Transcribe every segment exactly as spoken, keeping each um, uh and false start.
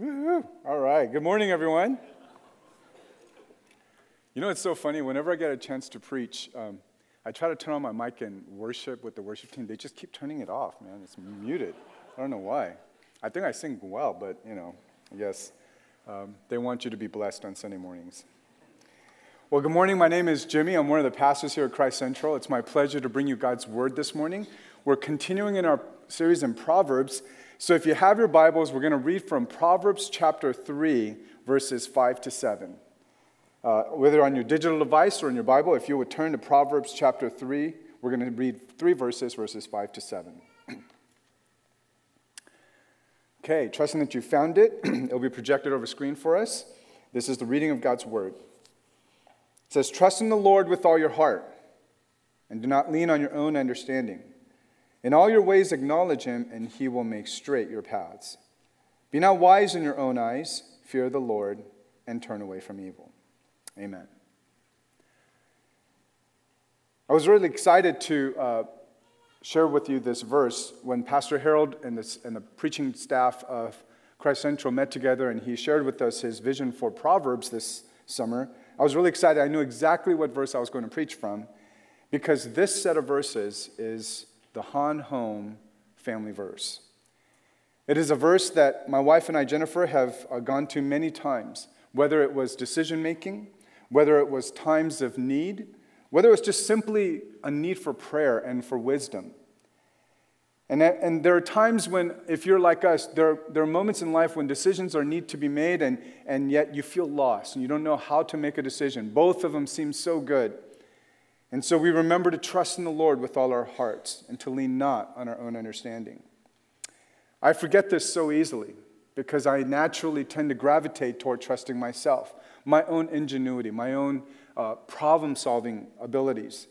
Woo-hoo. All right. Good morning, everyone. You know, it's so funny. Whenever I get a chance to preach, um, I try to turn on my mic and worship with the worship team. They just keep turning it off, man. It's muted. I don't know why. I think I sing well, but, you know, I guess um, they want you to be blessed on Sunday mornings. Well, good morning. My name is Jimmy. I'm one of the pastors here at Christ Central. It's my pleasure to bring you God's Word this morning. We're continuing in our series in Proverbs. So if you have your Bibles, we're going to read from Proverbs chapter three, verses five to seven. Uh, whether on your digital device or in your Bible, if you would turn to Proverbs chapter three, we're going to read three verses, verses five to seven. Okay, trusting that you found it, it'll be projected over screen for us. This is the reading of God's Word. It says, "Trust in the Lord with all your heart, and do not lean on your own understanding. In all your ways acknowledge him, and he will make straight your paths. Be not wise in your own eyes, fear the Lord, and turn away from evil." Amen. I was really excited to uh, share with you this verse when Pastor Harold and, this, and the preaching staff of Christ Central met together, and he shared with us his vision for Proverbs this summer. I was really excited. I knew exactly what verse I was going to preach from, because this set of verses is the Han Home family verse. It is a verse that my wife and I, Jennifer, have gone to many times, whether it was decision-making, whether it was times of need, whether it was just simply a need for prayer and for wisdom. And, and there are times when, if you're like us, there, there are moments in life when decisions are need to be made, and, and yet you feel lost, and you don't know how to make a decision. Both of them seem so good. And so we remember to trust in the Lord with all our hearts and to lean not on our own understanding. I forget this so easily, because I naturally tend to gravitate toward trusting myself, my own ingenuity, my own uh, problem-solving abilities.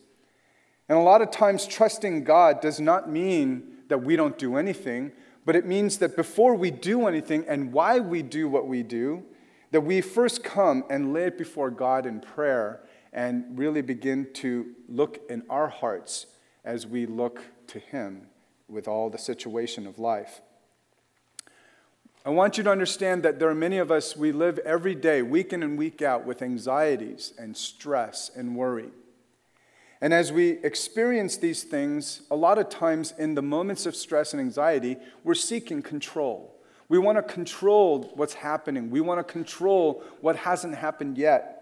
And a lot of times trusting God does not mean that we don't do anything, but it means that before we do anything and why we do what we do, that we first come and lay it before God in prayer and really begin to look in our hearts as we look to him with all the situation of life. I want you to understand that there are many of us, we live every day, week in and week out, with anxieties and stress and worry. And as we experience these things, a lot of times in the moments of stress and anxiety, we're seeking control. We want to control what's happening. We want to control what hasn't happened yet.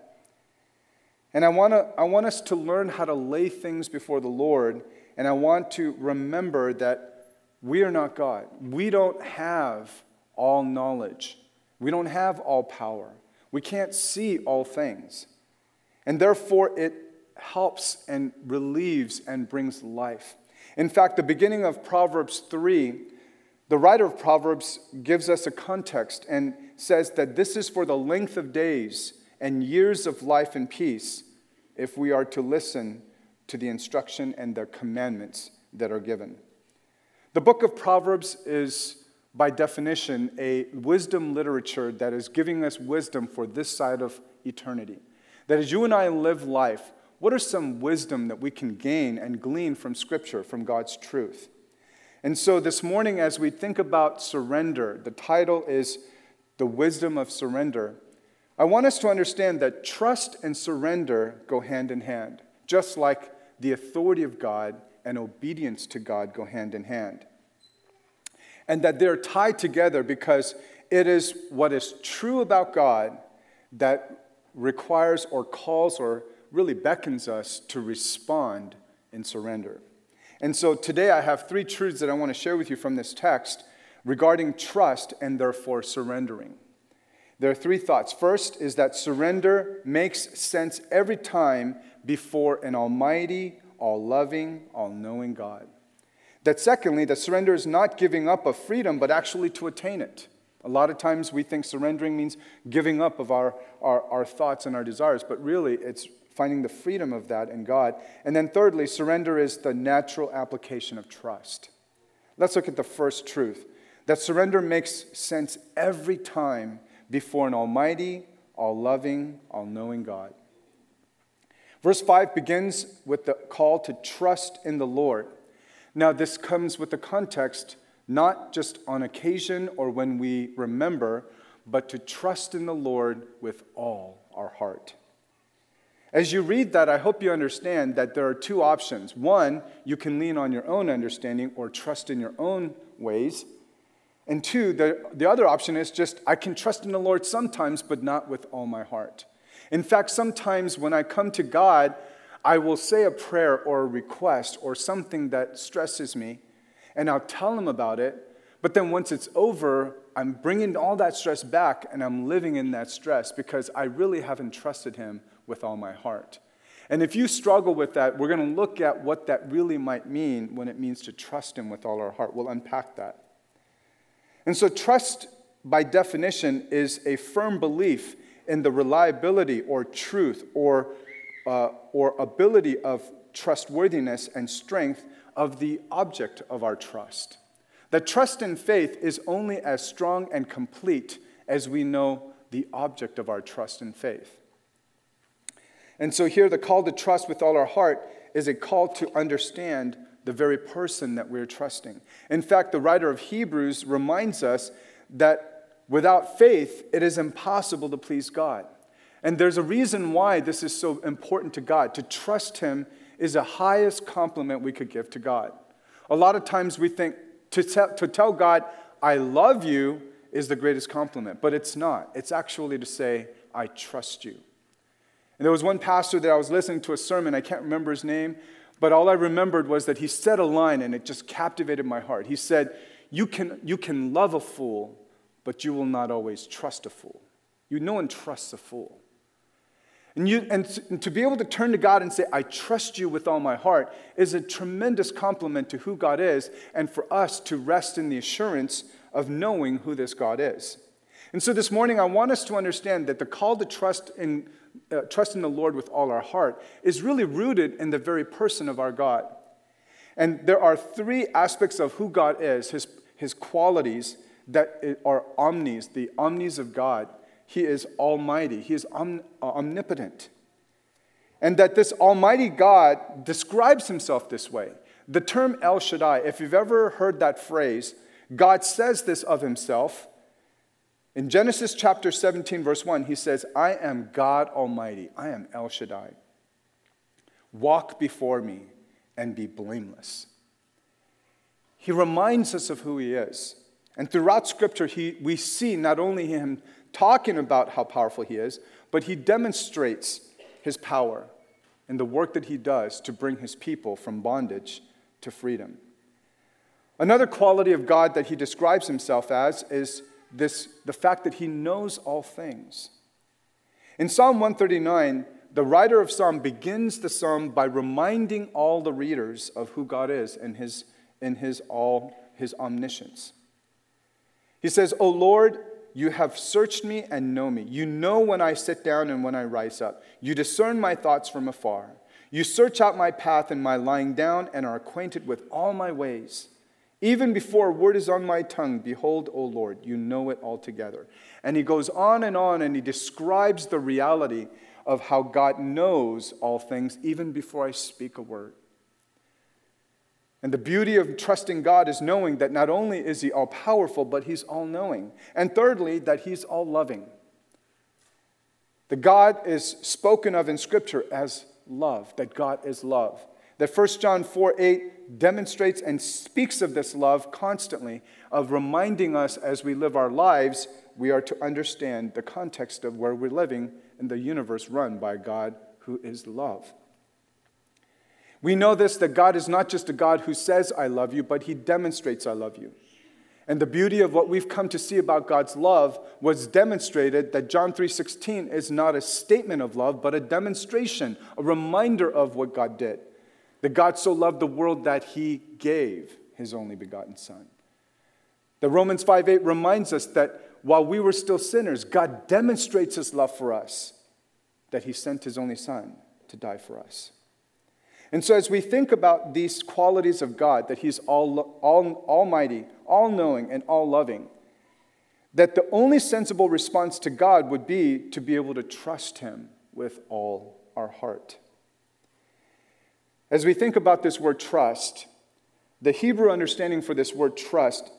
And I want to, I want us to learn how to lay things before the Lord, and I want to remember that we are not God. We don't have all knowledge. We don't have all power. We can't see all things. And therefore, it helps and relieves and brings life. In fact, the beginning of Proverbs three, the writer of Proverbs gives us a context and says that this is for the length of days and years of life and peace if we are to listen to the instruction and the commandments that are given. The book of Proverbs is, by definition, a wisdom literature that is giving us wisdom for this side of eternity. That as you and I live life, what are some wisdom that we can gain and glean from Scripture, from God's truth? And so this morning, as we think about surrender, the title is The Wisdom of Surrender. I want us to understand that trust and surrender go hand in hand, just like the authority of God and obedience to God go hand in hand. And that they're tied together, because it is what is true about God that requires or calls or really beckons us to respond in surrender. And so today I have three truths that I want to share with you from this text regarding trust and therefore surrendering. There are three thoughts. First is that surrender makes sense every time before an almighty, all-loving, all-knowing God. That secondly, that surrender is not giving up of freedom, but actually to attain it. A lot of times we think surrendering means giving up of our, our, our thoughts and our desires, but really it's finding the freedom of that in God. And then thirdly, surrender is the natural application of trust. Let's look at the first truth, that surrender makes sense every time before an almighty, all-loving, all-knowing God. Verse five begins with the call to trust in the Lord. Now, this comes with the context, not just on occasion or when we remember, but to trust in the Lord with all our heart. As you read that, I hope you understand that there are two options. One, you can lean on your own understanding or trust in your own ways. And two, the, the other option is just, I can trust in the Lord sometimes, but not with all my heart. In fact, sometimes when I come to God, I will say a prayer or a request or something that stresses me, and I'll tell him about it. But then once it's over, I'm bringing all that stress back, and I'm living in that stress because I really haven't trusted him with all my heart. And if you struggle with that, we're going to look at what that really might mean when it means to trust him with all our heart. We'll unpack that. And so trust, by definition, is a firm belief in the reliability or truth or Uh, or ability of trustworthiness and strength of the object of our trust. That trust in faith is only as strong and complete as we know the object of our trust in faith. And so here the call to trust with all our heart is a call to understand the very person that we're trusting. In fact, the writer of Hebrews reminds us that without faith, it is impossible to please God. And there's a reason why this is so important to God. To trust him is the highest compliment we could give to God. A lot of times we think to tell, to tell God, I love you, is the greatest compliment. But it's not. It's actually to say, I trust you. And there was one pastor that I was listening to a sermon. I can't remember his name. But all I remembered was that he said a line, and it just captivated my heart. He said, you can, you can love a fool, but you will not always trust a fool. You, no one trusts a fool. And, you, and to be able to turn to God and say, I trust you with all my heart, is a tremendous compliment to who God is, and for us to rest in the assurance of knowing who this God is. And so this morning, I want us to understand that the call to trust in, uh, trust in the Lord with all our heart is really rooted in the very person of our God. And there are three aspects of who God is, his, his qualities that are omnis, the omnis of God. He is almighty. He is om- omnipotent. And that this almighty God describes himself this way. The term El Shaddai, if you've ever heard that phrase, God says this of himself. In Genesis chapter seventeen, verse one, he says, I am God Almighty. I am El Shaddai. Walk before me and be blameless. He reminds us of who he is. And throughout Scripture, he, we see not only him talking about how powerful he is, but he demonstrates his power in the work that he does to bring his people from bondage to freedom. Another quality of God that he describes himself as is this: the fact that he knows all things. In Psalm one thirty-nine, the writer of Psalm begins the psalm by reminding all the readers of who God is and his in his all his omniscience. He says, O Lord, you have searched me and know me. You know when I sit down and when I rise up. You discern my thoughts from afar. You search out my path and my lying down and are acquainted with all my ways. Even before a word is on my tongue, behold, O Lord, you know it altogether. And he goes on and on, and he describes the reality of how God knows all things even before I speak a word. And the beauty of trusting God is knowing that not only is he all-powerful, but he's all-knowing. And thirdly, that he's all-loving. The God is spoken of in Scripture as love, that God is love. That First John four eight demonstrates and speaks of this love constantly, of reminding us as we live our lives, we are to understand the context of where we're living in the universe run by God who is love. We know this, that God is not just a God who says, I love you, but he demonstrates, I love you. And the beauty of what we've come to see about God's love was demonstrated that John three sixteen is not a statement of love, but a demonstration, a reminder of what God did. That God so loved the world that he gave his only begotten Son. That Romans five eight reminds us that while we were still sinners, God demonstrates his love for us, that he sent his only Son to die for us. And so as we think about these qualities of God, that he's all, all, almighty, all-knowing, and all-loving, that the only sensible response to God would be to be able to trust him with all our heart. As we think about this word trust, the Hebrew understanding for this word trust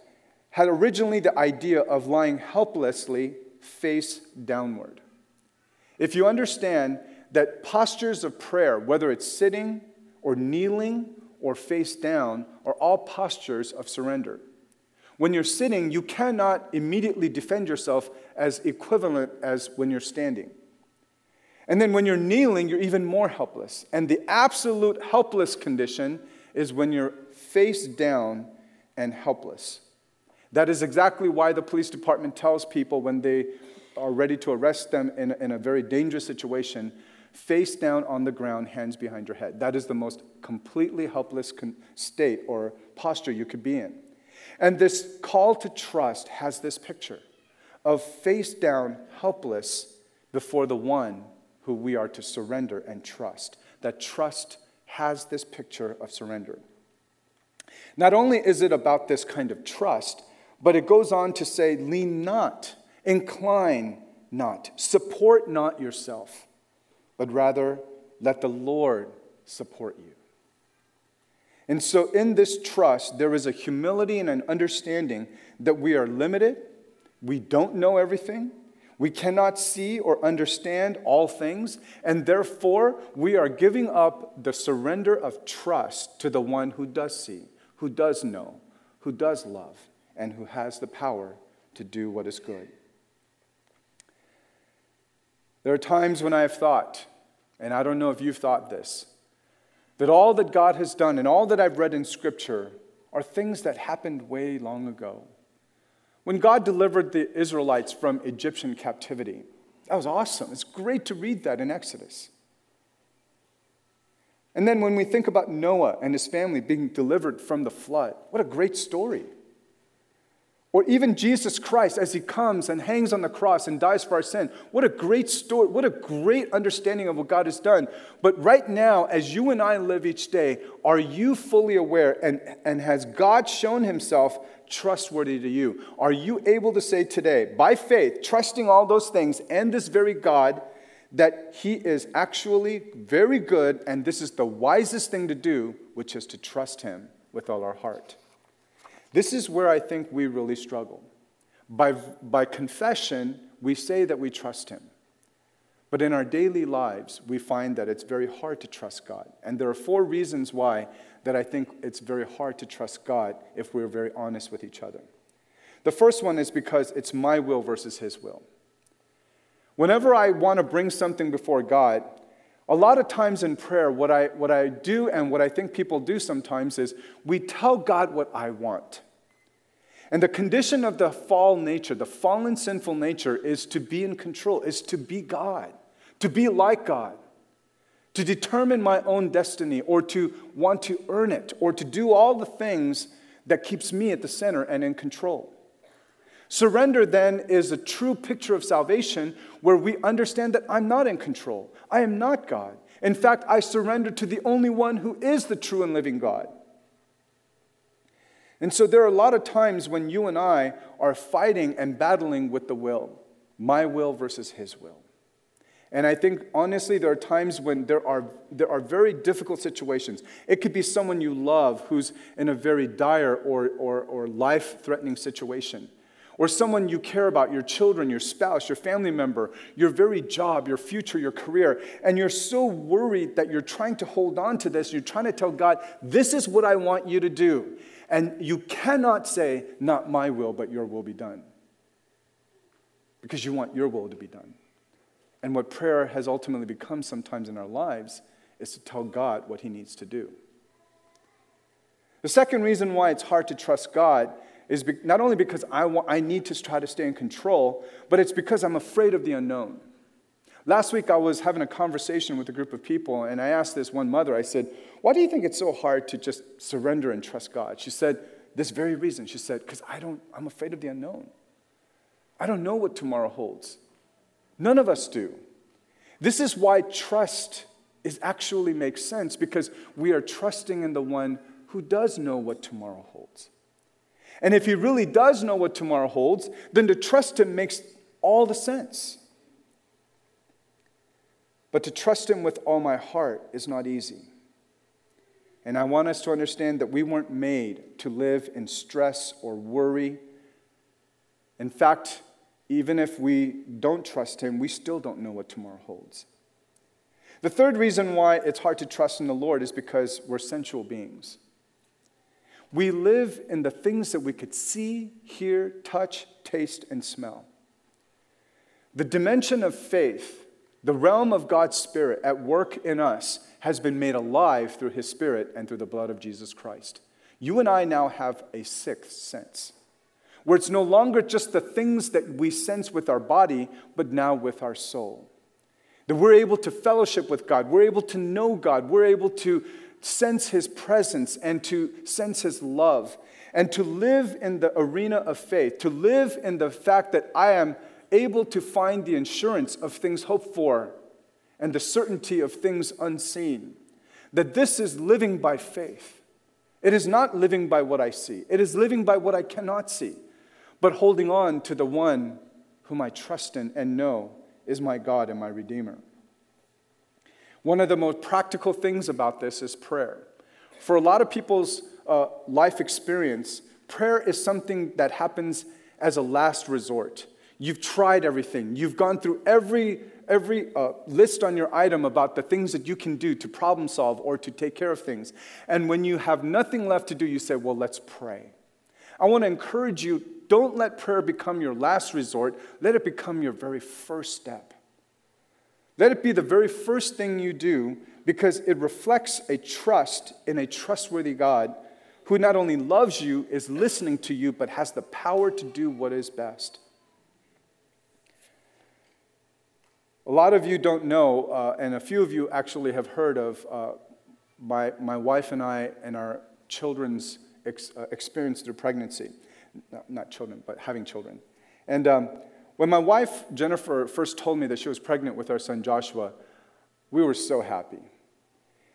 had originally the idea of lying helplessly face downward. If you understand that postures of prayer, whether it's sitting or kneeling or face down, are all postures of surrender. When you're sitting, you cannot immediately defend yourself as equivalent as when you're standing. And then when you're kneeling, you're even more helpless. And the absolute helpless condition is when you're face down and helpless. That is exactly why the police department tells people when they are ready to arrest them in, in a very dangerous situation, face down on the ground, hands behind your head. That is the most completely helpless con- state or posture you could be in. And this call to trust has this picture of face down, helpless before the one who we are to surrender and trust. That trust has this picture of surrender. Not only is it about this kind of trust, but it goes on to say, lean not, incline not, support not yourself, but rather let the Lord support you. And so in this trust, there is a humility and an understanding that we are limited, we don't know everything, we cannot see or understand all things, and therefore we are giving up the surrender of trust to the one who does see, who does know, who does love, and who has the power to do what is good. There are times when I have thought, and I don't know if you've thought this, that all that God has done and all that I've read in Scripture are things that happened way long ago. When God delivered the Israelites from Egyptian captivity, that was awesome. It's great to read that in Exodus. And then when we think about Noah and his family being delivered from the flood, what a great story. Or even Jesus Christ as he comes and hangs on the cross and dies for our sin. What a great story. What a great understanding of what God has done. But right now, as you and I live each day, are you fully aware and, and has God shown himself trustworthy to you? Are you able to say today, by faith, trusting all those things and this very God, that he is actually very good and this is the wisest thing to do, which is to trust him with all our heart? This is where I think we really struggle. By, by confession, we say that we trust him. But in our daily lives, we find that it's very hard to trust God. And there are four reasons why that I think it's very hard to trust God if we're very honest with each other. The first one is because it's my will versus his will. Whenever I want to bring something before God, a lot of times in prayer, what I, what I do and what I think people do sometimes is we tell God what I want. And the condition of the fall nature, the fallen sinful nature, is to be in control, is to be God, to be like God, to determine my own destiny or to want to earn it or to do all the things that keeps me at the center and in control. Surrender, then, is a true picture of salvation where we understand that I'm not in control. I am not God. In fact, I surrender to the only one who is the true and living God. And so there are a lot of times when you and I are fighting and battling with the will, my will versus his will. And I think, honestly, there are times when there are there are very difficult situations. It could be someone you love who's in a very dire or, or, or life-threatening situation. Or someone you care about, your children, your spouse, your family member, your very job, your future, your career. And you're so worried that you're trying to hold on to this. You're trying to tell God, this is what I want you to do. And you cannot say, not my will, but your will be done. Because you want your will to be done. And what prayer has ultimately become sometimes in our lives is to tell God what he needs to do. The second reason why it's hard to trust God is be- not only because I, wa- I need to try to stay in control, but it's because I'm afraid of the unknown. Last week I was having a conversation with a group of people, and I asked this one mother, I said, why do you think it's so hard to just surrender and trust God? She said, this very reason. She said, because I don't, I'm afraid of the unknown. I don't know what tomorrow holds. None of us do. This is why trust is actually makes sense, because we are trusting in the one who does know what tomorrow holds. And if he really does know what tomorrow holds, then to trust him makes all the sense. But to trust him with all my heart is not easy. And I want us to understand that we weren't made to live in stress or worry. In fact, Even if we don't trust him, we still don't know what tomorrow holds. The third reason why it's hard to trust in the Lord is because we're sensual beings. We live in the things that we could see, hear, touch, taste, and smell. The dimension of faith, the realm of God's Spirit at work in us, has been made alive through his Spirit and through the blood of Jesus Christ. You and I now have a sixth sense, where it's no longer just the things that we sense with our body, but now with our soul. That we're able to fellowship with God. We're able to know God. We're able to sense his presence and to sense his love. And to live in the arena of faith, to live in the fact that I am able to find the assurance of things hoped for and the certainty of things unseen. That this is living by faith. It is not living by what I see. It is living by what I cannot see, but holding on to the one whom I trust in and know is my God and my Redeemer. One of the most practical things about this is prayer. For a lot of people's uh, life experience, prayer is something that happens as a last resort. You've tried everything. You've gone through every, every uh, list on your item about the things that you can do to problem solve or to take care of things. And when you have nothing left to do, you say, well, let's pray. I want to encourage you, don't let prayer become your last resort. Let it become your very first step. Let it be the very first thing you do, because it reflects a trust in a trustworthy God who not only loves you, is listening to you, but has the power to do what is best. A lot of you don't know, uh, and a few of you actually have heard of uh, my, my wife and I and our children's ex- uh, experience through pregnancy. No, not children, but having children. And um, when my wife, Jennifer, first told me that she was pregnant with our son, Joshua, we were so happy.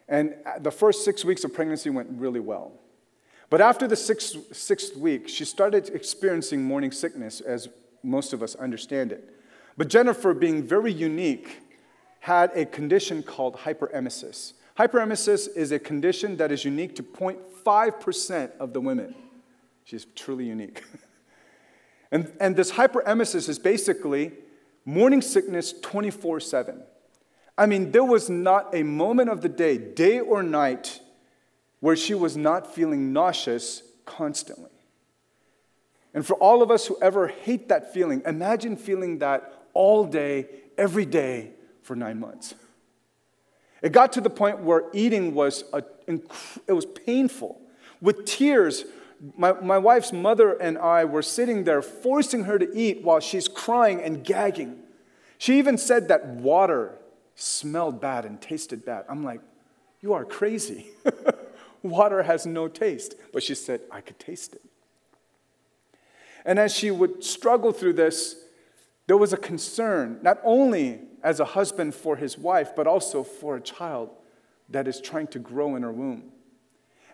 And the first six weeks of pregnancy went really well. But after the sixth, sixth week, she started experiencing morning sickness, as most of us understand it. But Jennifer, being very unique, had a condition called hyperemesis. Hyperemesis is a condition that is unique to zero point five percent of the women. She's truly unique. and, and this hyperemesis is basically morning sickness twenty-four seven. I mean, there was not a moment of the day, day or night, where she was not feeling nauseous constantly. And for all of us who ever hate that feeling, imagine feeling that all day, every day for nine months. It got to the point where eating was a, it was painful. With tears, my, my wife's mother and I were sitting there forcing her to eat while she's crying and gagging. She even said that water smelled bad and tasted bad. I'm like, you are crazy. Water has no taste. But she said, I could taste it. And as she would struggle through this, there was a concern, not only as a husband for his wife, but also for a child that is trying to grow in her womb.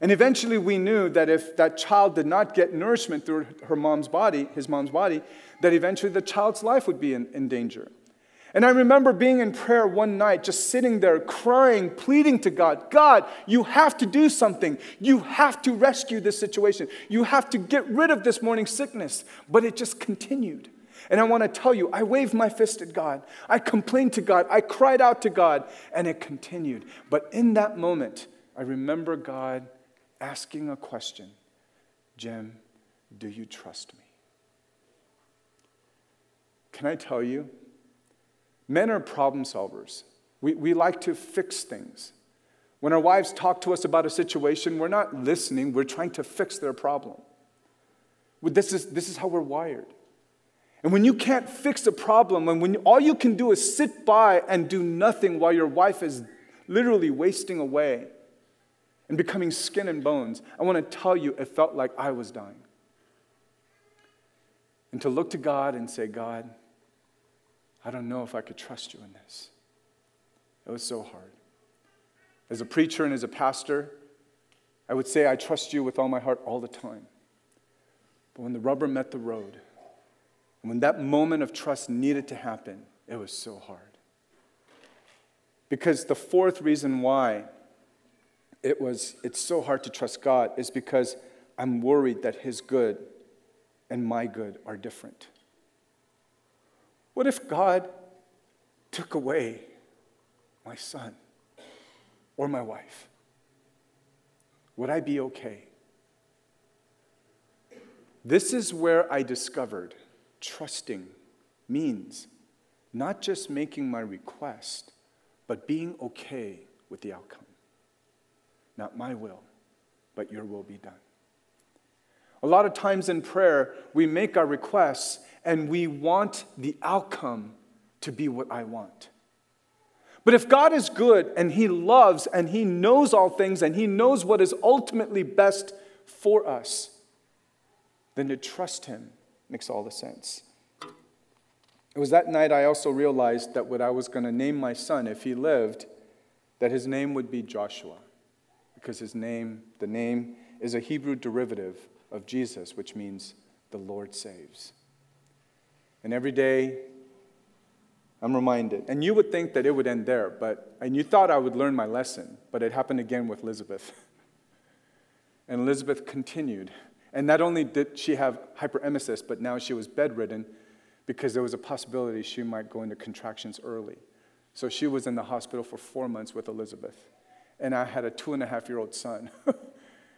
And eventually we knew that if that child did not get nourishment through her mom's body, his mom's body, that eventually the child's life would be in, in danger. And I remember being in prayer one night, just sitting there crying, pleading to God, God, you have to do something. You have to rescue this situation. You have to get rid of this morning sickness. But it just continued. And I want to tell you, I waved my fist at God. I complained to God. I cried out to God. And it continued. But in that moment, I remember God asking a question. Jim, do you trust me? Can I tell you? Men are problem solvers. We, we like to fix things. When our wives talk to us about a situation, we're not listening. We're trying to fix their problem. This is, this is how we're wired. And when you can't fix a problem, and when all you can do is sit by and do nothing while your wife is literally wasting away and becoming skin and bones, I want to tell you, it felt like I was dying. And to look to God and say, God, I don't know if I could trust you in this. It was so hard. As a preacher and as a pastor, I would say I trust you with all my heart all the time. But when the rubber met the road, and when that moment of trust needed to happen, it was so hard. Because the fourth reason why it was it's so hard to trust God is because I'm worried that his good and my good are different. What if God took away my son or my wife? Would I be okay? This is where I discovered trusting means not just making my request, but being okay with the outcome. Not my will, but your will be done. A lot of times in prayer, we make our requests and we want the outcome to be what I want. But if God is good and he loves and he knows all things and he knows what is ultimately best for us, then to trust him makes all the sense. It was that night I also realized that what I was going to name my son, if he lived, that his name would be Joshua. Because his name, the name, is a Hebrew derivative of Jesus, which means the Lord saves. And every day, I'm reminded. And you would think that it would end there, but and you thought I would learn my lesson, but it happened again with Elizabeth. And Elizabeth continued. And not only did she have hyperemesis, but now she was bedridden because there was a possibility she might go into contractions early. So she was in the hospital for four months with Elizabeth. And I had a two-and-a-half-year-old son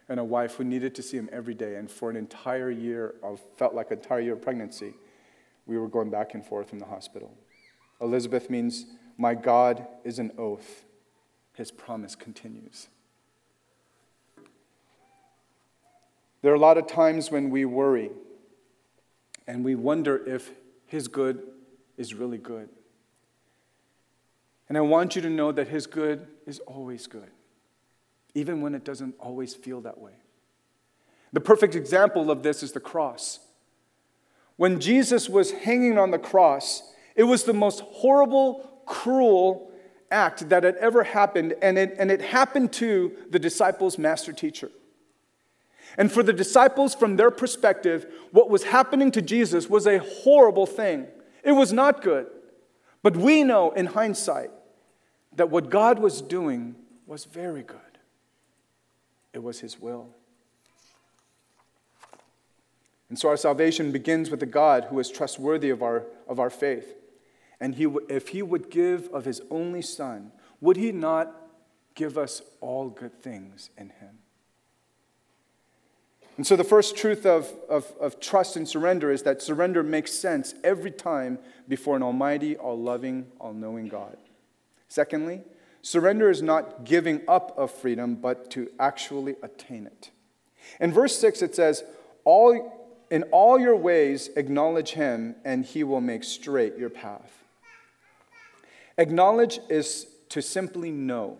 and a wife who needed to see him every day. And for an entire year, I felt like an entire year of pregnancy, we were going back and forth in the hospital. Elizabeth means, my God is an oath. His promise continues. There are a lot of times when we worry and we wonder if his good is really good. And I want you to know that his good is always good, even when it doesn't always feel that way. The perfect example of this is the cross. When Jesus was hanging on the cross, it was the most horrible, cruel act that had ever happened, and it, and it happened to the disciples' master teacher. And for the disciples, from their perspective, what was happening to Jesus was a horrible thing. It was not good. But we know in hindsight that what God was doing was very good. It was his will. And so our salvation begins with a God who is trustworthy of our, of our faith. And he, if he would give of his only son, would he not give us all good things in him? And so the first truth of, of, of trust and surrender is that surrender makes sense every time before an almighty, all-loving, all-knowing God. Secondly, surrender is not giving up of freedom, but to actually attain it. In verse six, it says, "All in all your ways acknowledge him, and he will make straight your path." Acknowledge is to simply know.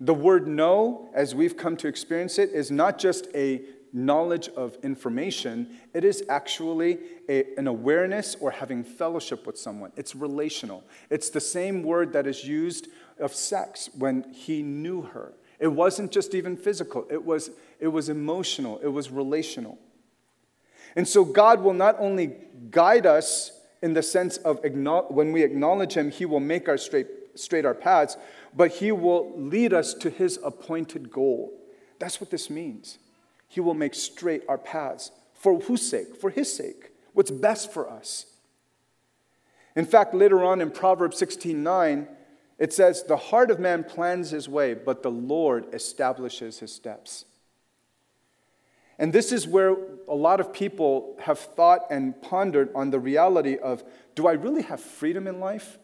The word know, as we've come to experience it, is not just a knowledge of information, it is actually a, an awareness or having fellowship with someone. It's relational. It's the same word that is used of sex when he knew her. It wasn't just even physical. It was, it was emotional. It was relational. And so God will not only guide us in the sense of acknowledge, when we acknowledge him, he will make our straight, straight our paths, but he will lead us to his appointed goal. That's what this means. He will make straight our paths. For whose sake? For his sake. What's best for us. In fact, later on in Proverbs sixteen nine, it says, "The heart of man plans his way, but the Lord establishes his steps." And this is where a lot of people have thought and pondered on the reality of, do I really have freedom in life?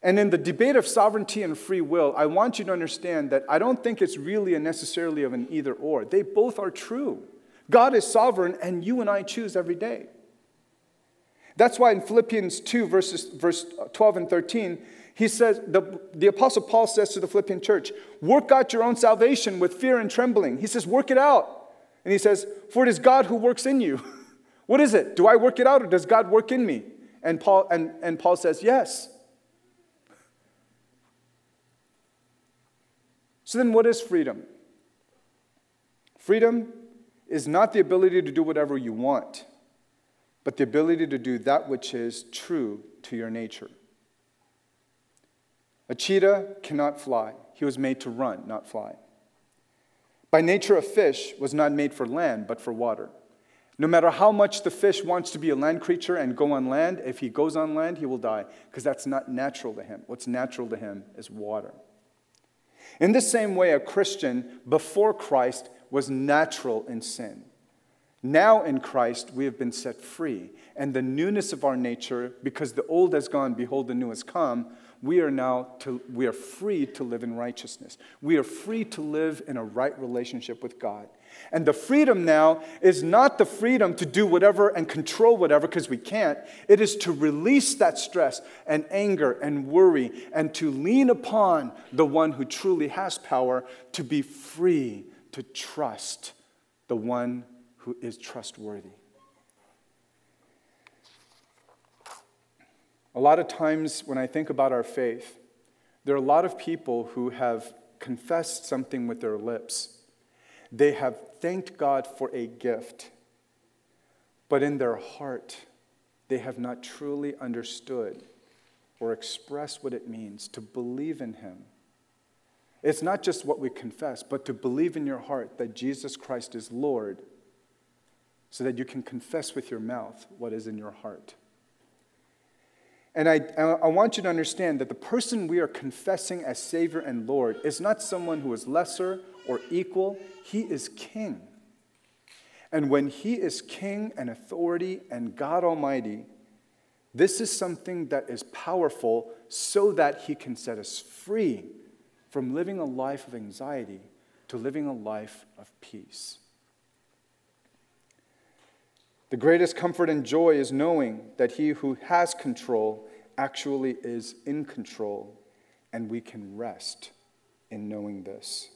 And in the debate of sovereignty and free will, I want you to understand that I don't think it's really a necessarily of an either or. They both are true. God is sovereign, and you and I choose every day. That's why in Philippians two, verses, verse twelve and thirteen, he says, the, the Apostle Paul says to the Philippian church, "Work out your own salvation with fear and trembling." He says, work it out. And he says, "For it is God who works in you." What is it? Do I work it out, or does God work in me? And Paul, and, and Paul says, yes. So then what is freedom? Freedom is not the ability to do whatever you want, but the ability to do that which is true to your nature. A cheetah cannot fly. He was made to run, not fly. By nature, a fish was not made for land, but for water. No matter how much the fish wants to be a land creature and go on land, if he goes on land, he will die, because that's not natural to him. What's natural to him is water. In the same way, a Christian before Christ was natural in sin. Now in Christ, we have been set free, and the newness of our nature, because the old has gone, behold, the new has come, we are now to, we are free to live in righteousness. We are free to live in a right relationship with God. And the freedom now is not the freedom to do whatever and control whatever, because we can't. It is to release that stress and anger and worry and to lean upon the one who truly has power, to be free to trust the one who is trustworthy. A lot of times when I think about our faith, there are a lot of people who have confessed something with their lips. They have thanked God for a gift, but in their heart, they have not truly understood or expressed what it means to believe in Him. It's not just what we confess, but to believe in your heart that Jesus Christ is Lord, so that you can confess with your mouth what is in your heart. And I, I want you to understand that the person we are confessing as Savior and Lord is not someone who is lesser or equal. He is king. And when he is king and authority and God Almighty, this is something that is powerful, so that he can set us free from living a life of anxiety to living a life of peace. The greatest comfort and joy is knowing that he who has control actually is in control, and we can rest in knowing this.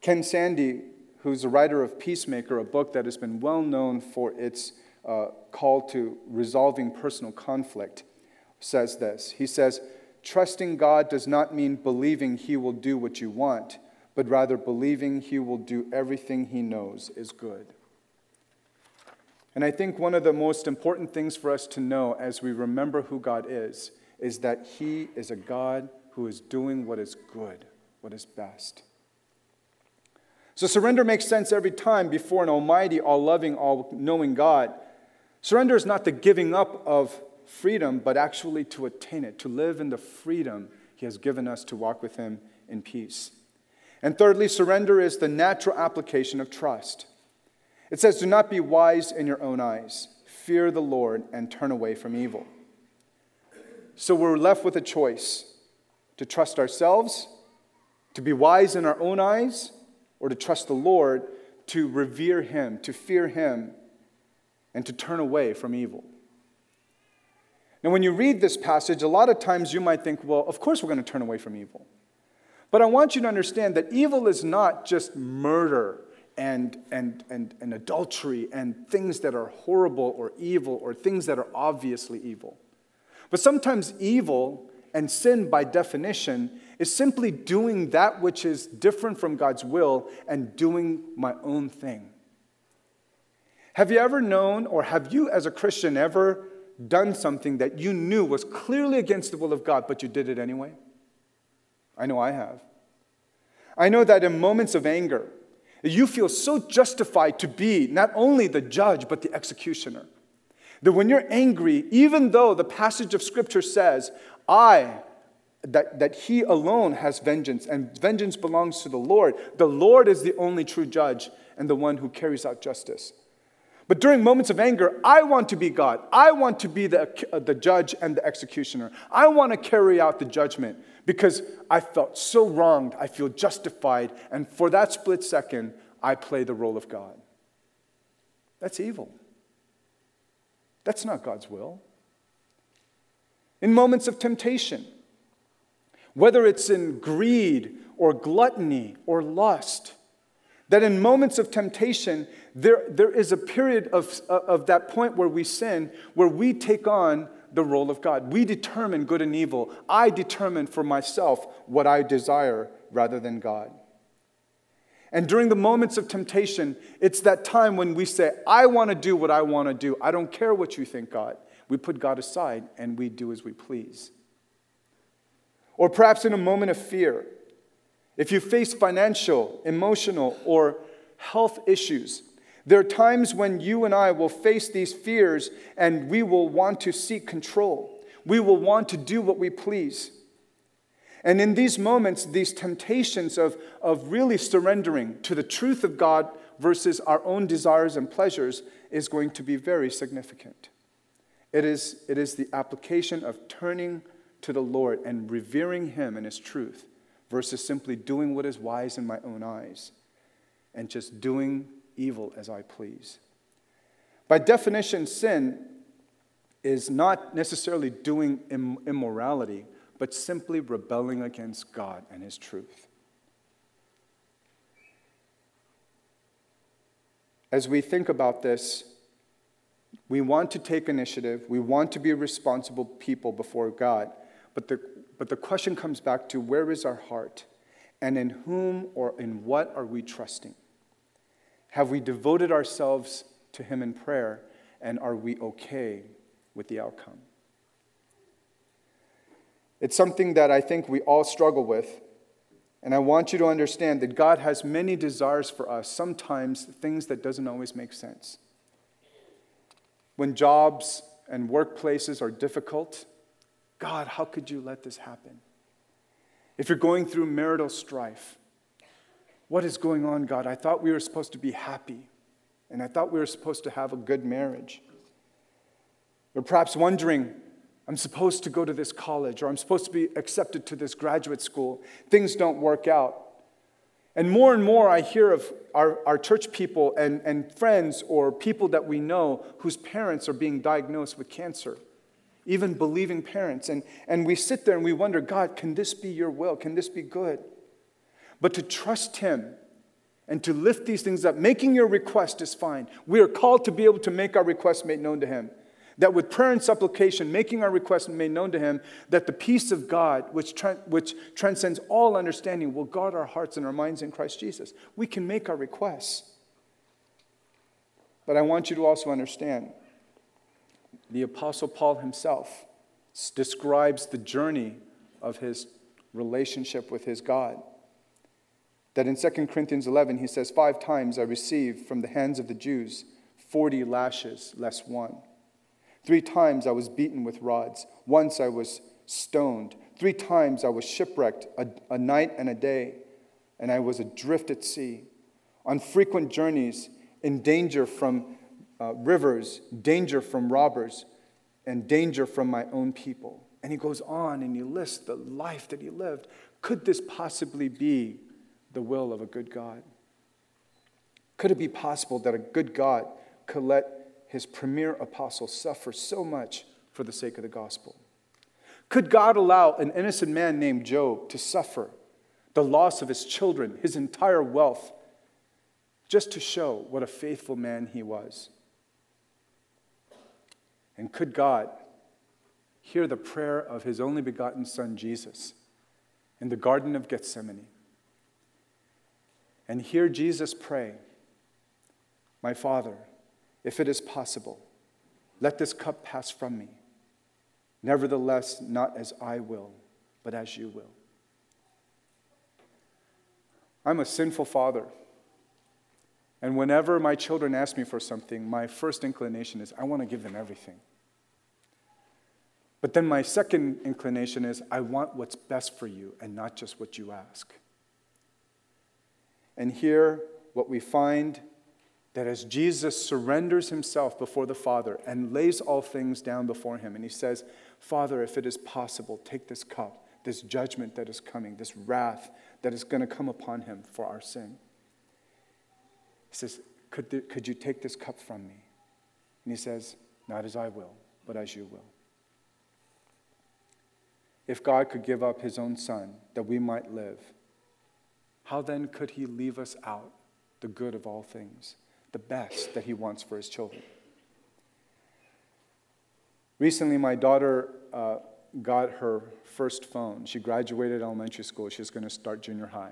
Ken Sande, who's a writer of Peacemaker, a book that has been well known for its uh, call to resolving personal conflict, says this. He says, "Trusting God does not mean believing He will do what you want, but rather believing He will do everything He knows is good." And I think one of the most important things for us to know as we remember who God is, is that He is a God who is doing what is good, what is best. So surrender makes sense every time before an almighty, all-loving, all-knowing God. Surrender is not the giving up of freedom, but actually to attain it, to live in the freedom He has given us to walk with Him in peace. And thirdly, surrender is the natural application of trust. It says, "Do not be wise in your own eyes. Fear the Lord and turn away from evil." So we're left with a choice: to trust ourselves, to be wise in our own eyes, or to trust the Lord, to revere Him, to fear Him, and to turn away from evil. Now, when you read this passage, a lot of times you might think, well, of course we're going to turn away from evil. But I want you to understand that evil is not just murder and, and, and, and adultery and things that are horrible or evil or things that are obviously evil. But sometimes evil and sin, by definition, is simply doing that which is different from God's will and doing my own thing. Have you ever known, or have you as a Christian ever done something that you knew was clearly against the will of God, but you did it anyway? I know I have. I know that in moments of anger, you feel so justified to be not only the judge, but the executioner. That when you're angry, even though the passage of Scripture says, I, that, that He alone has vengeance, and vengeance belongs to the Lord. The Lord is the only true judge and the one who carries out justice. But during moments of anger, I want to be God. I want to be the, uh, the judge and the executioner. I want to carry out the judgment because I felt so wronged. I feel justified. And for that split second, I play the role of God. That's evil. That's not God's will. In moments of temptation, whether it's in greed or gluttony or lust, that in moments of temptation, there, there is a period of, of that point where we sin, where we take on the role of God. We determine good and evil. I determine for myself what I desire rather than God. And during the moments of temptation, it's that time when we say, I want to do what I want to do. I don't care what you think, God. We put God aside and we do as we please. Or perhaps in a moment of fear, if you face financial, emotional, or health issues, There are times when you and I will face these fears and we will want to seek control. We will want to do what we please. And in these moments, these temptations of, of really surrendering to the truth of God versus our own desires and pleasures is going to be very significant. It is, it is the application of turning to the Lord and revering Him and His truth versus simply doing what is wise in my own eyes and just doing evil as I please. By definition, sin is not necessarily doing im- immorality, but simply rebelling against God and His truth. As we think about this, we want to take initiative. We want to be responsible people before God. But the, but the question comes back to where is our heart? And in whom or in what are we trusting? Have we devoted ourselves to Him in prayer? And are we okay with the outcome? It's something that I think we all struggle with. And I want you to understand that God has many desires for us, sometimes things that doesn't always make sense. When jobs and workplaces are difficult, God, how could you let this happen? If you're going through marital strife, what is going on, God? I thought we were supposed to be happy, and I thought we were supposed to have a good marriage. Or perhaps wondering, I'm supposed to go to this college, or I'm supposed to be accepted to this graduate school. Things don't work out. And more and more I hear of our, our church people and, and friends or people that we know whose parents are being diagnosed with cancer, even believing parents. And, and we sit there and we wonder, God, can this be your will? Can this be good? But to trust Him and to lift these things up, making your request is fine. We are called to be able to make our request made known to Him. That with prayer and supplication, making our request made known to Him, that the peace of God, which, tra- which transcends all understanding, will guard our hearts and our minds in Christ Jesus. We can make our requests. But I want you to also understand, the Apostle Paul himself describes the journey of his relationship with his God. That in Second Corinthians eleven, he says, five times I received from the hands of the Jews forty lashes less one. Three times I was beaten with rods. Once I was stoned. Three times I was shipwrecked, a, a night and a day, and I was adrift at sea. On frequent journeys, in danger from uh, rivers, danger from robbers, and danger from my own people. And he goes on and he lists the life that he lived. Could this possibly be the will of a good God? Could it be possible that a good God could let His premier apostle suffered so much for the sake of the gospel? Could God allow an innocent man named Job to suffer the loss of his children, his entire wealth, just to show what a faithful man he was? And could God hear the prayer of His only begotten Son, Jesus, in the Garden of Gethsemane, and hear Jesus pray, my Father, if it is possible, let this cup pass from me. Nevertheless, not as I will, but as you will. I'm a sinful father. And whenever my children ask me for something, my first inclination is, I want to give them everything. But then my second inclination is, I want what's best for you and not just what you ask. And here, what we find that as Jesus surrenders Himself before the Father and lays all things down before Him, and He says, Father, if it is possible, take this cup, this judgment that is coming, this wrath that is going to come upon Him for our sin. He says, could, th- could you take this cup from me? And He says, not as I will, but as you will. If God could give up His own Son that we might live, how then could He leave us out the good of all things, the best that He wants for His children? Recently, my daughter uh, got her first phone. She graduated elementary school. She's going to start junior high.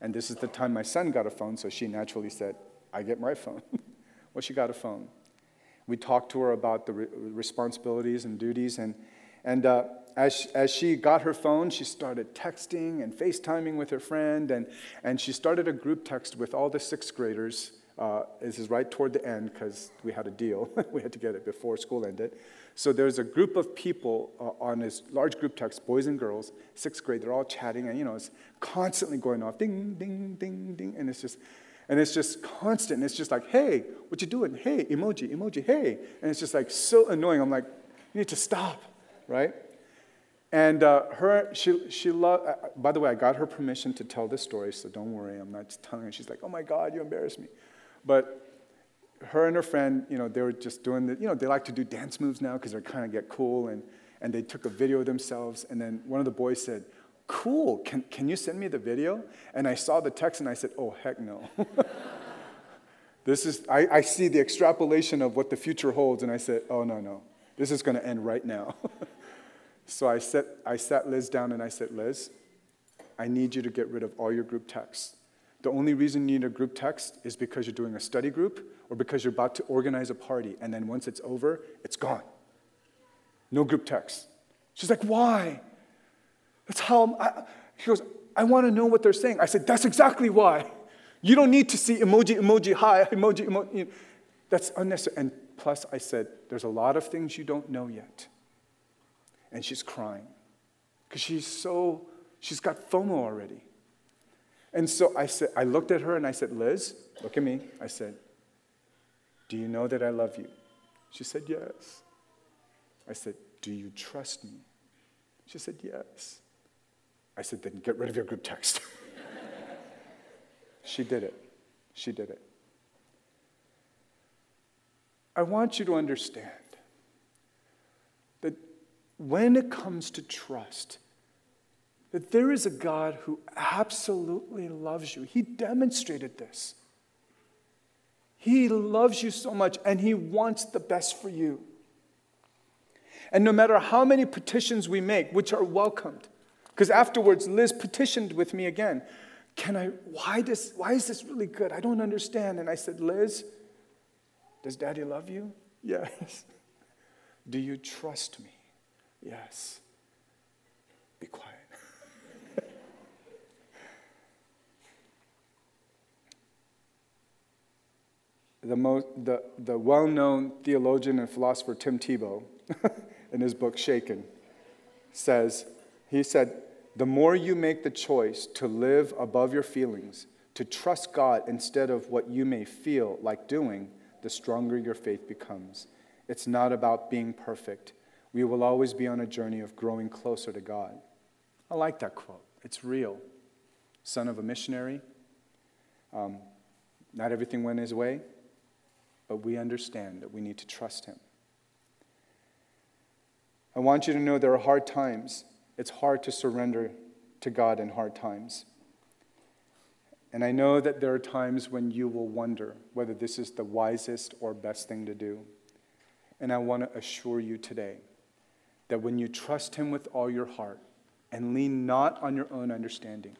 And this is the time my son got a phone, so she naturally said, I get my phone. Well, she got a phone. We talked to her about the re- responsibilities and duties. And, and uh, as, she, as she got her phone, she started texting and FaceTiming with her friend. And, and she started a group text with all the sixth graders Uh, this is right toward the end because we had a deal. We had to get it before school ended. So there's a group of people uh, on this large group text, boys and girls, sixth grade. They're all chatting, and you know it's constantly going off, ding, ding, ding, ding, and it's just, and it's just constant. And it's just like, hey, what you doing? Hey, emoji, emoji, hey, and it's just like so annoying. I'm like, you need to stop, right? And uh, her, she, she loved, uh, by the way, I got her permission to tell this story, so don't worry, I'm not telling her. She's like, oh my God, you embarrassed me. But her and her friend, you know, they were just doing the, you know, they like to do dance moves now because they kind of get cool, and, and they took a video of themselves, and then one of the boys said, cool, can, can you send me the video? And I saw the text, and I said, oh, heck no. This is, I, I see the extrapolation of what the future holds, and I said, oh, no, no, this is going to end right now. So I sat, I sat Liz down and I said, Liz, I need you to get rid of all your group texts. The only reason you need a group text is because you're doing a study group or because you're about to organize a party. And then once it's over, it's gone. No group text. She's like, why? That's how, I, she goes, I want to know what they're saying. I said, that's exactly why. You don't need to see emoji, emoji, hi, emoji, emoji. That's unnecessary. And plus I said, there's a lot of things you don't know yet. And she's crying because she's so, she's got FOMO already. And so I said, I looked at her and I said, Liz, look at me. I said, do you know that I love you? She said, yes. I said, do you trust me? She said, yes. I said, then get rid of your group text. She did it. She did it. I want you to understand. When it comes to trust, that there is a God who absolutely loves you. He demonstrated this. He loves you so much, and he wants the best for you. And no matter how many petitions we make, which are welcomed, because afterwards Liz petitioned with me again, can I, why this, why is this really good? I don't understand. And I said, Liz, does Daddy love you? Yes. Do you trust me? Yes. Be quiet. the, most, the, the well-known theologian and philosopher Tim Tebow, in his book Shaken, says, he said, the more you make the choice to live above your feelings, to trust God instead of what you may feel like doing, the stronger your faith becomes. It's not about being perfect. We will always be on a journey of growing closer to God. I like that quote. It's real. Son of a missionary. Um, not everything went his way, but we understand that we need to trust him. I want you to know there are hard times. It's hard to surrender to God in hard times. And I know that there are times when you will wonder whether this is the wisest or best thing to do. And I want to assure you today that when you trust him with all your heart and lean not on your own understanding,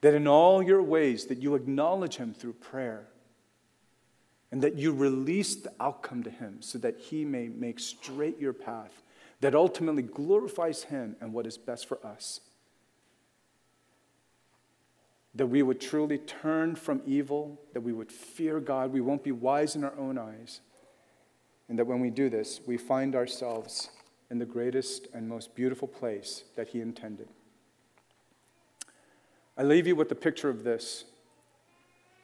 that in all your ways that you acknowledge him through prayer and that you release the outcome to him so that he may make straight your path that ultimately glorifies him and what is best for us. That we would truly turn from evil, that we would fear God, we won't be wise in our own eyes, and that when we do this, we find ourselves in the greatest and most beautiful place that he intended. I leave you with a picture of this.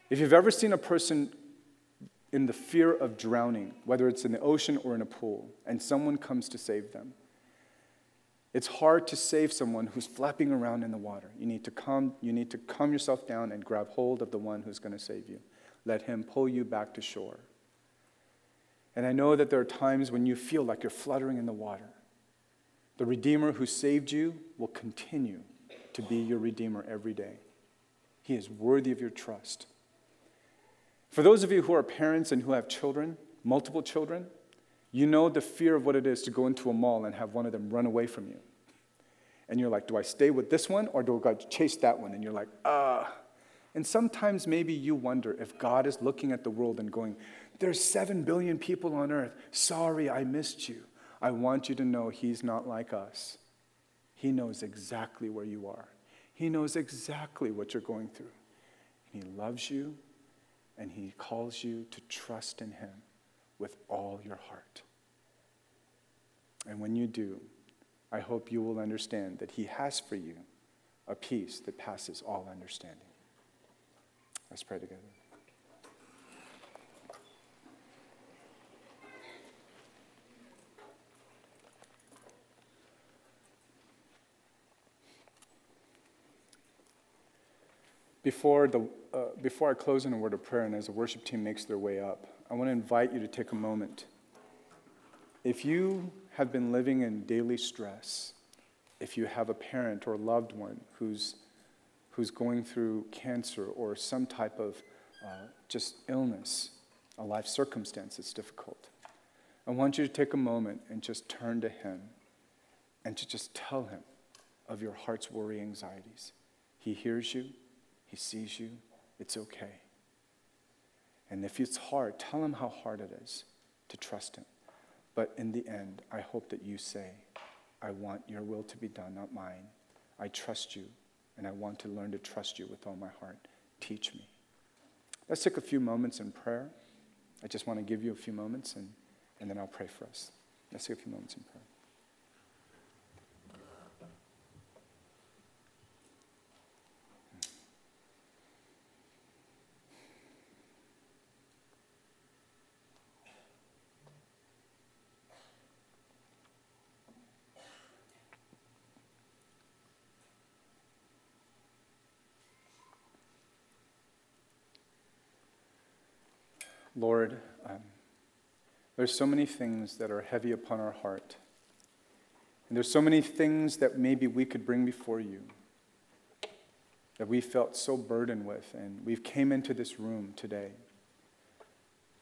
If you've ever seen a person in the fear of drowning, whether it's in the ocean or in a pool, and someone comes to save them, it's hard to save someone who's flapping around in the water. You need to calm, you need to calm yourself down and grab hold of the one who's going to save you. Let him pull you back to shore. And I know that there are times when you feel like you're fluttering in the water. The Redeemer who saved you will continue to be your Redeemer every day. He is worthy of your trust. For those of you who are parents and who have children, multiple children, you know the fear of what it is to go into a mall and have one of them run away from you. And you're like, do I stay with this one or do I chase that one? And you're like, ah. And sometimes maybe you wonder if God is looking at the world and going, there's seven billion people on earth. Sorry, I missed you. I want you to know he's not like us. He knows exactly where you are. He knows exactly what you're going through. And he loves you and he calls you to trust in him with all your heart. And when you do, I hope you will understand that he has for you a peace that passes all understanding. Let's pray together. Before the uh, before I close in a word of prayer and as the worship team makes their way up, I want to invite you to take a moment. If you have been living in daily stress, if you have a parent or loved one who's who's going through cancer or some type of uh, just illness, a life circumstance that's difficult, I want you to take a moment and just turn to him and to just tell him of your heart's worry, anxieties. He hears you. He sees you. It's okay. And if it's hard, tell him how hard it is to trust him. But in the end, I hope that you say, I want your will to be done, not mine. I trust you, and I want to learn to trust you with all my heart. Teach me. Let's take a few moments in prayer. I just want to give you a few moments, and, and then I'll pray for us. Let's take a few moments in prayer. Lord, um, there's so many things that are heavy upon our heart. And there's so many things that maybe we could bring before you that we felt so burdened with, and we've came into this room today.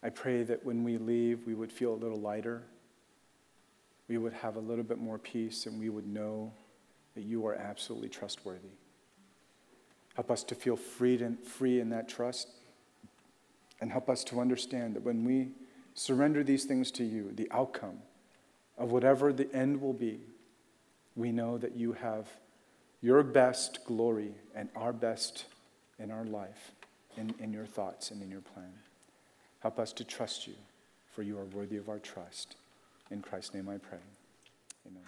I pray that when we leave, we would feel a little lighter. We would have a little bit more peace, and we would know that you are absolutely trustworthy. Help us to feel free, and free in that trust. And help us to understand that when we surrender these things to you, the outcome of whatever the end will be, we know that you have your best glory and our best in our life, in, in your thoughts and in your plan. Help us to trust you, for you are worthy of our trust. In Christ's name I pray. Amen.